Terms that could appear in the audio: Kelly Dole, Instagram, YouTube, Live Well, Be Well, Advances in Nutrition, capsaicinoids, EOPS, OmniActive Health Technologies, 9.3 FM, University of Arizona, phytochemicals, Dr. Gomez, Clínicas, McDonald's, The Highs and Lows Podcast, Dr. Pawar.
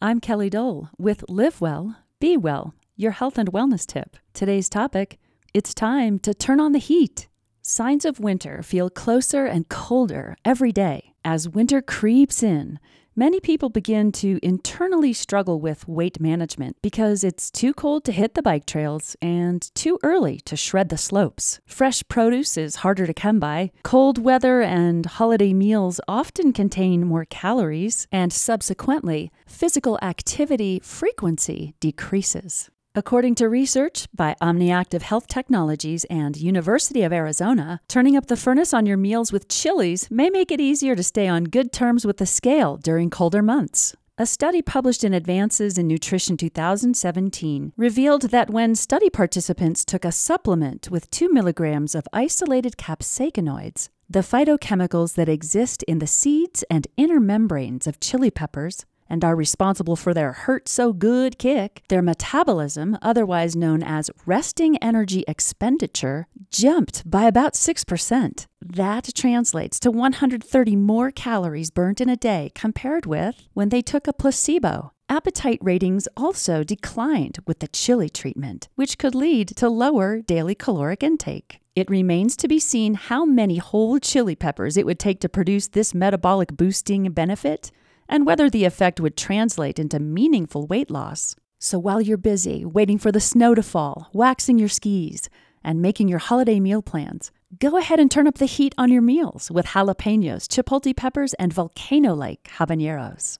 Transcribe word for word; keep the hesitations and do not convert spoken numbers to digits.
I'm Kelly Dole with Live Well, Be Well, your health and wellness tip. Today's topic, it's time to turn on the heat. Signs of winter feel closer and colder every day. As winter creeps in, many people begin to internally struggle with weight management because it's too cold to hit the bike trails and too early to shred the slopes. Fresh produce is harder to come by. Cold weather and holiday meals often contain more calories, and subsequently, physical activity frequency decreases. According to research by OmniActive Health Technologies and University of Arizona, turning up the furnace on your meals with chilies may make it easier to stay on good terms with the scale during colder months. A study published in Advances in Nutrition two thousand seventeen revealed that when study participants took a supplement with two milligrams of isolated capsaicinoids, the phytochemicals that exist in the seeds and inner membranes of chili peppers, and are responsible for their hurt-so-good kick, their metabolism, otherwise known as resting energy expenditure, jumped by about six percent. That translates to one hundred thirty more calories burnt in a day compared with when they took a placebo. Appetite ratings also declined with the chili treatment, which could lead to lower daily caloric intake. It remains to be seen how many whole chili peppers it would take to produce this metabolic boosting benefit, and whether the effect would translate into meaningful weight loss. So while you're busy waiting for the snow to fall, waxing your skis, and making your holiday meal plans, go ahead and turn up the heat on your meals with jalapenos, chipotle peppers, and volcano-like habaneros.